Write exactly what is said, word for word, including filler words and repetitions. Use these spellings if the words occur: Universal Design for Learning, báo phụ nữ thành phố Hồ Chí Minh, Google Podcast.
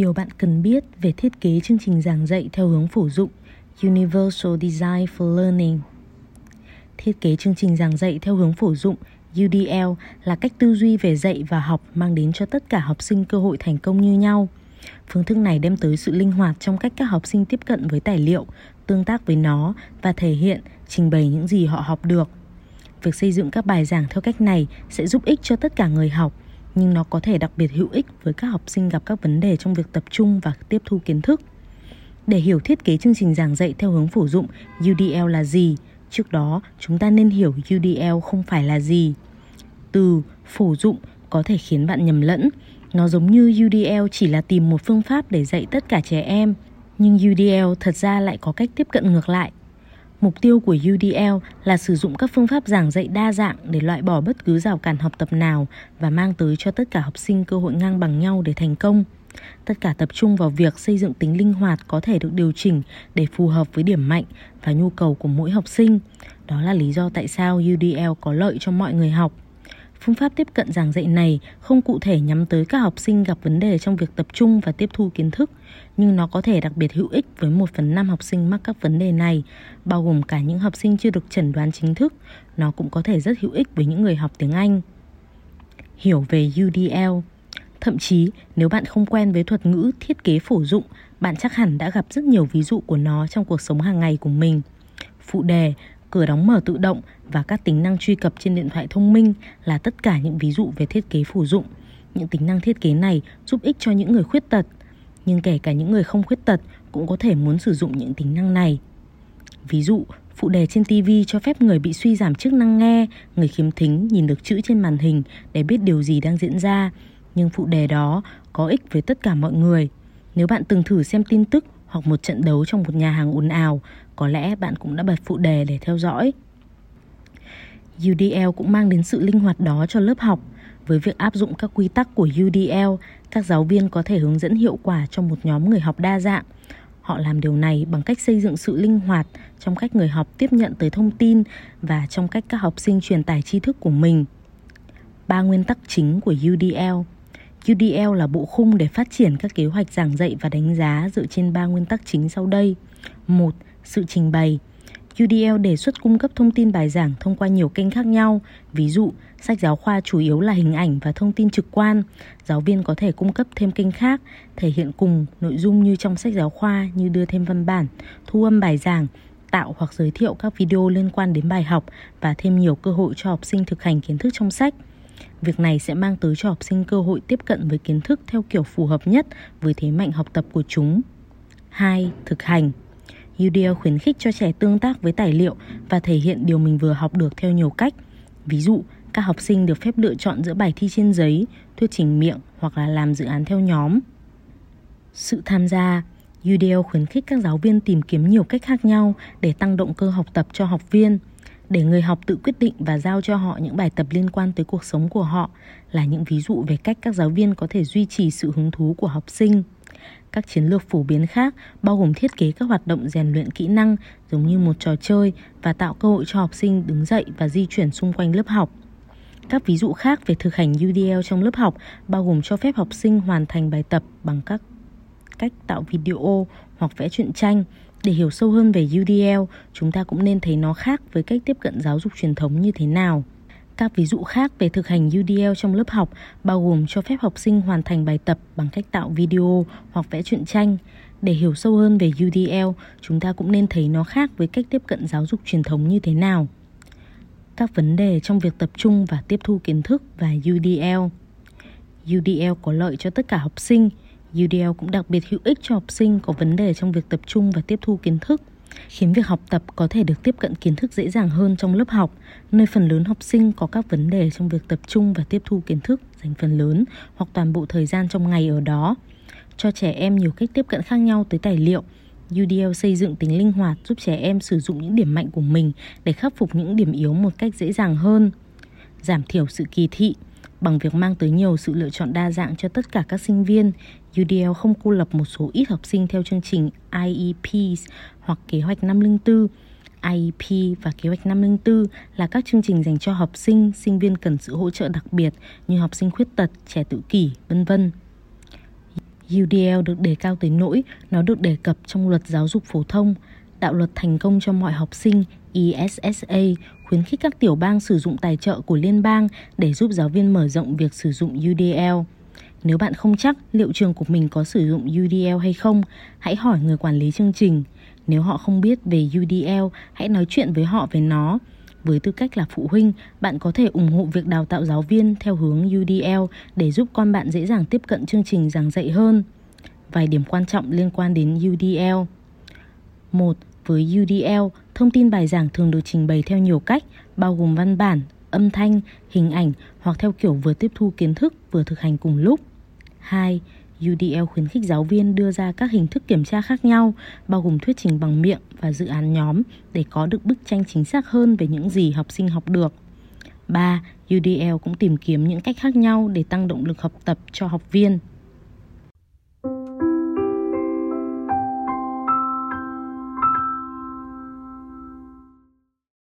điều bạn cần biết về thiết kế chương trình giảng dạy theo hướng phổ dụng Universal Design for Learning. Thiết kế chương trình giảng dạy theo hướng phổ dụng U D L là cách tư duy về dạy và học mang đến cho tất cả học sinh cơ hội thành công như nhau. Phương thức này đem tới sự linh hoạt trong cách các học sinh tiếp cận với tài liệu, tương tác với nó và thể hiện, trình bày những gì họ học được. Việc xây dựng các bài giảng theo cách này sẽ giúp ích cho tất cả người học, nhưng nó có thể đặc biệt hữu ích với các học sinh gặp các vấn đề trong việc tập trung và tiếp thu kiến thức. Để hiểu thiết kế chương trình giảng dạy theo hướng phổ dụng U D L là gì, trước đó chúng ta nên hiểu U D L không phải là gì. Từ phổ dụng có thể khiến bạn nhầm lẫn. Nó giống như U D L chỉ là tìm một phương pháp để dạy tất cả trẻ em, nhưng U D L thật ra lại có cách tiếp cận ngược lại. Mục tiêu của U D L là sử dụng các phương pháp giảng dạy đa dạng để loại bỏ bất cứ rào cản học tập nào và mang tới cho tất cả học sinh cơ hội ngang bằng nhau để thành công. Tất cả tập trung vào việc xây dựng tính linh hoạt có thể được điều chỉnh để phù hợp với điểm mạnh và nhu cầu của mỗi học sinh. Đó là lý do tại sao U D L có lợi cho mọi người học. Phương pháp tiếp cận giảng dạy này không cụ thể nhắm tới các học sinh gặp vấn đề trong việc tập trung và tiếp thu kiến thức, nhưng nó có thể đặc biệt hữu ích với một phần năm học sinh mắc các vấn đề này, bao gồm cả những học sinh chưa được chẩn đoán chính thức. Nó cũng có thể rất hữu ích với những người học tiếng Anh. Hiểu về U D L. Thậm chí, nếu bạn không quen với thuật ngữ thiết kế phổ dụng, bạn chắc hẳn đã gặp rất nhiều ví dụ của nó trong cuộc sống hàng ngày của mình. Phụ đề, cửa đóng mở tự động và các tính năng truy cập trên điện thoại thông minh là tất cả những ví dụ về thiết kế phổ dụng. Những tính năng thiết kế này giúp ích cho những người khuyết tật, nhưng kể cả những người không khuyết tật cũng có thể muốn sử dụng những tính năng này. Ví dụ, phụ đề trên ti vi cho phép người bị suy giảm chức năng nghe, người khiếm thính nhìn được chữ trên màn hình để biết điều gì đang diễn ra, nhưng phụ đề đó có ích với tất cả mọi người. Nếu bạn từng thử xem tin tức hoặc một trận đấu trong một nhà hàng ồn ào, có lẽ bạn cũng đã bật phụ đề để theo dõi. U D L cũng mang đến sự linh hoạt đó cho lớp học. Với việc áp dụng các quy tắc của U D L, các giáo viên có thể hướng dẫn hiệu quả cho một nhóm người học đa dạng. Họ làm điều này bằng cách xây dựng sự linh hoạt trong cách người học tiếp nhận tới thông tin và trong cách các học sinh truyền tải tri thức của mình. Ba nguyên tắc chính của U D L. U D L là bộ khung để phát triển các kế hoạch giảng dạy và đánh giá dựa trên ba nguyên tắc chính sau đây. một. Sự trình bày. U D L đề xuất cung cấp thông tin bài giảng thông qua nhiều kênh khác nhau. Ví dụ, sách giáo khoa chủ yếu là hình ảnh và thông tin trực quan. Giáo viên có thể cung cấp thêm kênh khác, thể hiện cùng nội dung như trong sách giáo khoa như đưa thêm văn bản, thu âm bài giảng, tạo hoặc giới thiệu các video liên quan đến bài học và thêm nhiều cơ hội cho học sinh thực hành kiến thức trong sách. Việc này sẽ mang tới cho học sinh cơ hội tiếp cận với kiến thức theo kiểu phù hợp nhất với thế mạnh học tập của chúng. hai. Thực hành. U D L khuyến khích cho trẻ tương tác với tài liệu và thể hiện điều mình vừa học được theo nhiều cách. Ví dụ, các học sinh được phép lựa chọn giữa bài thi trên giấy, thuyết trình miệng hoặc là làm dự án theo nhóm. Sự tham gia. U D L khuyến khích các giáo viên tìm kiếm nhiều cách khác nhau để tăng động cơ học tập cho học viên, để người học tự quyết định và giao cho họ những bài tập liên quan tới cuộc sống của họ là những ví dụ về cách các giáo viên có thể duy trì sự hứng thú của học sinh. Các chiến lược phổ biến khác bao gồm thiết kế các hoạt động rèn luyện kỹ năng giống như một trò chơi và tạo cơ hội cho học sinh đứng dậy và di chuyển xung quanh lớp học. Các ví dụ khác về thực hành U D L trong lớp học bao gồm cho phép học sinh hoàn thành bài tập bằng các cách tạo video hoặc vẽ truyện tranh. Để hiểu sâu hơn về U D L, chúng ta cũng nên thấy nó khác với cách tiếp cận giáo dục truyền thống như thế nào. Các ví dụ khác về thực hành U D L trong lớp học bao gồm cho phép học sinh hoàn thành bài tập bằng cách tạo video hoặc vẽ truyện tranh. Để hiểu sâu hơn về U D L, chúng ta cũng nên thấy nó khác với cách tiếp cận giáo dục truyền thống như thế nào. Các vấn đề trong việc tập trung và tiếp thu kiến thức và U D L. U D L có lợi cho tất cả học sinh. U D L cũng đặc biệt hữu ích cho học sinh có vấn đề trong việc tập trung và tiếp thu kiến thức, khiến việc học tập có thể được tiếp cận kiến thức dễ dàng hơn trong lớp học, nơi phần lớn học sinh có các vấn đề trong việc tập trung và tiếp thu kiến thức dành phần lớn hoặc toàn bộ thời gian trong ngày ở đó. Cho trẻ em nhiều cách tiếp cận khác nhau tới tài liệu, U D L xây dựng tính linh hoạt giúp trẻ em sử dụng những điểm mạnh của mình để khắc phục những điểm yếu một cách dễ dàng hơn. Giảm thiểu sự kỳ thị. Bằng việc mang tới nhiều sự lựa chọn đa dạng cho tất cả các sinh viên, U D L không cô lập một số ít học sinh theo chương trình I E Ps hoặc kế hoạch năm không bốn. I E P và kế hoạch năm không bốn là các chương trình dành cho học sinh, sinh viên cần sự hỗ trợ đặc biệt như học sinh khuyết tật, trẻ tự kỷ, vân vân U D L được đề cao tới nỗi nó được đề cập trong Luật Giáo dục Phổ thông, Đạo luật Thành công cho mọi học sinh E S S A khuyến khích các tiểu bang sử dụng tài trợ của liên bang để giúp giáo viên mở rộng việc sử dụng U D L. Nếu bạn không chắc liệu trường của mình có sử dụng U D L hay không, hãy hỏi người quản lý chương trình. Nếu họ không biết về U D L, hãy nói chuyện với họ về nó. Với tư cách là phụ huynh, bạn có thể ủng hộ việc đào tạo giáo viên theo hướng U D L để giúp con bạn dễ dàng tiếp cận chương trình giảng dạy hơn. Vài điểm quan trọng liên quan đến U D L. một. Với U D L, thông tin bài giảng thường được trình bày theo nhiều cách, bao gồm văn bản, âm thanh, hình ảnh hoặc theo kiểu vừa tiếp thu kiến thức vừa thực hành cùng lúc. hai. U D L khuyến khích giáo viên đưa ra các hình thức kiểm tra khác nhau, bao gồm thuyết trình bằng miệng và dự án nhóm để có được bức tranh chính xác hơn về những gì học sinh học được. ba. U D L cũng tìm kiếm những cách khác nhau để tăng động lực học tập cho học viên.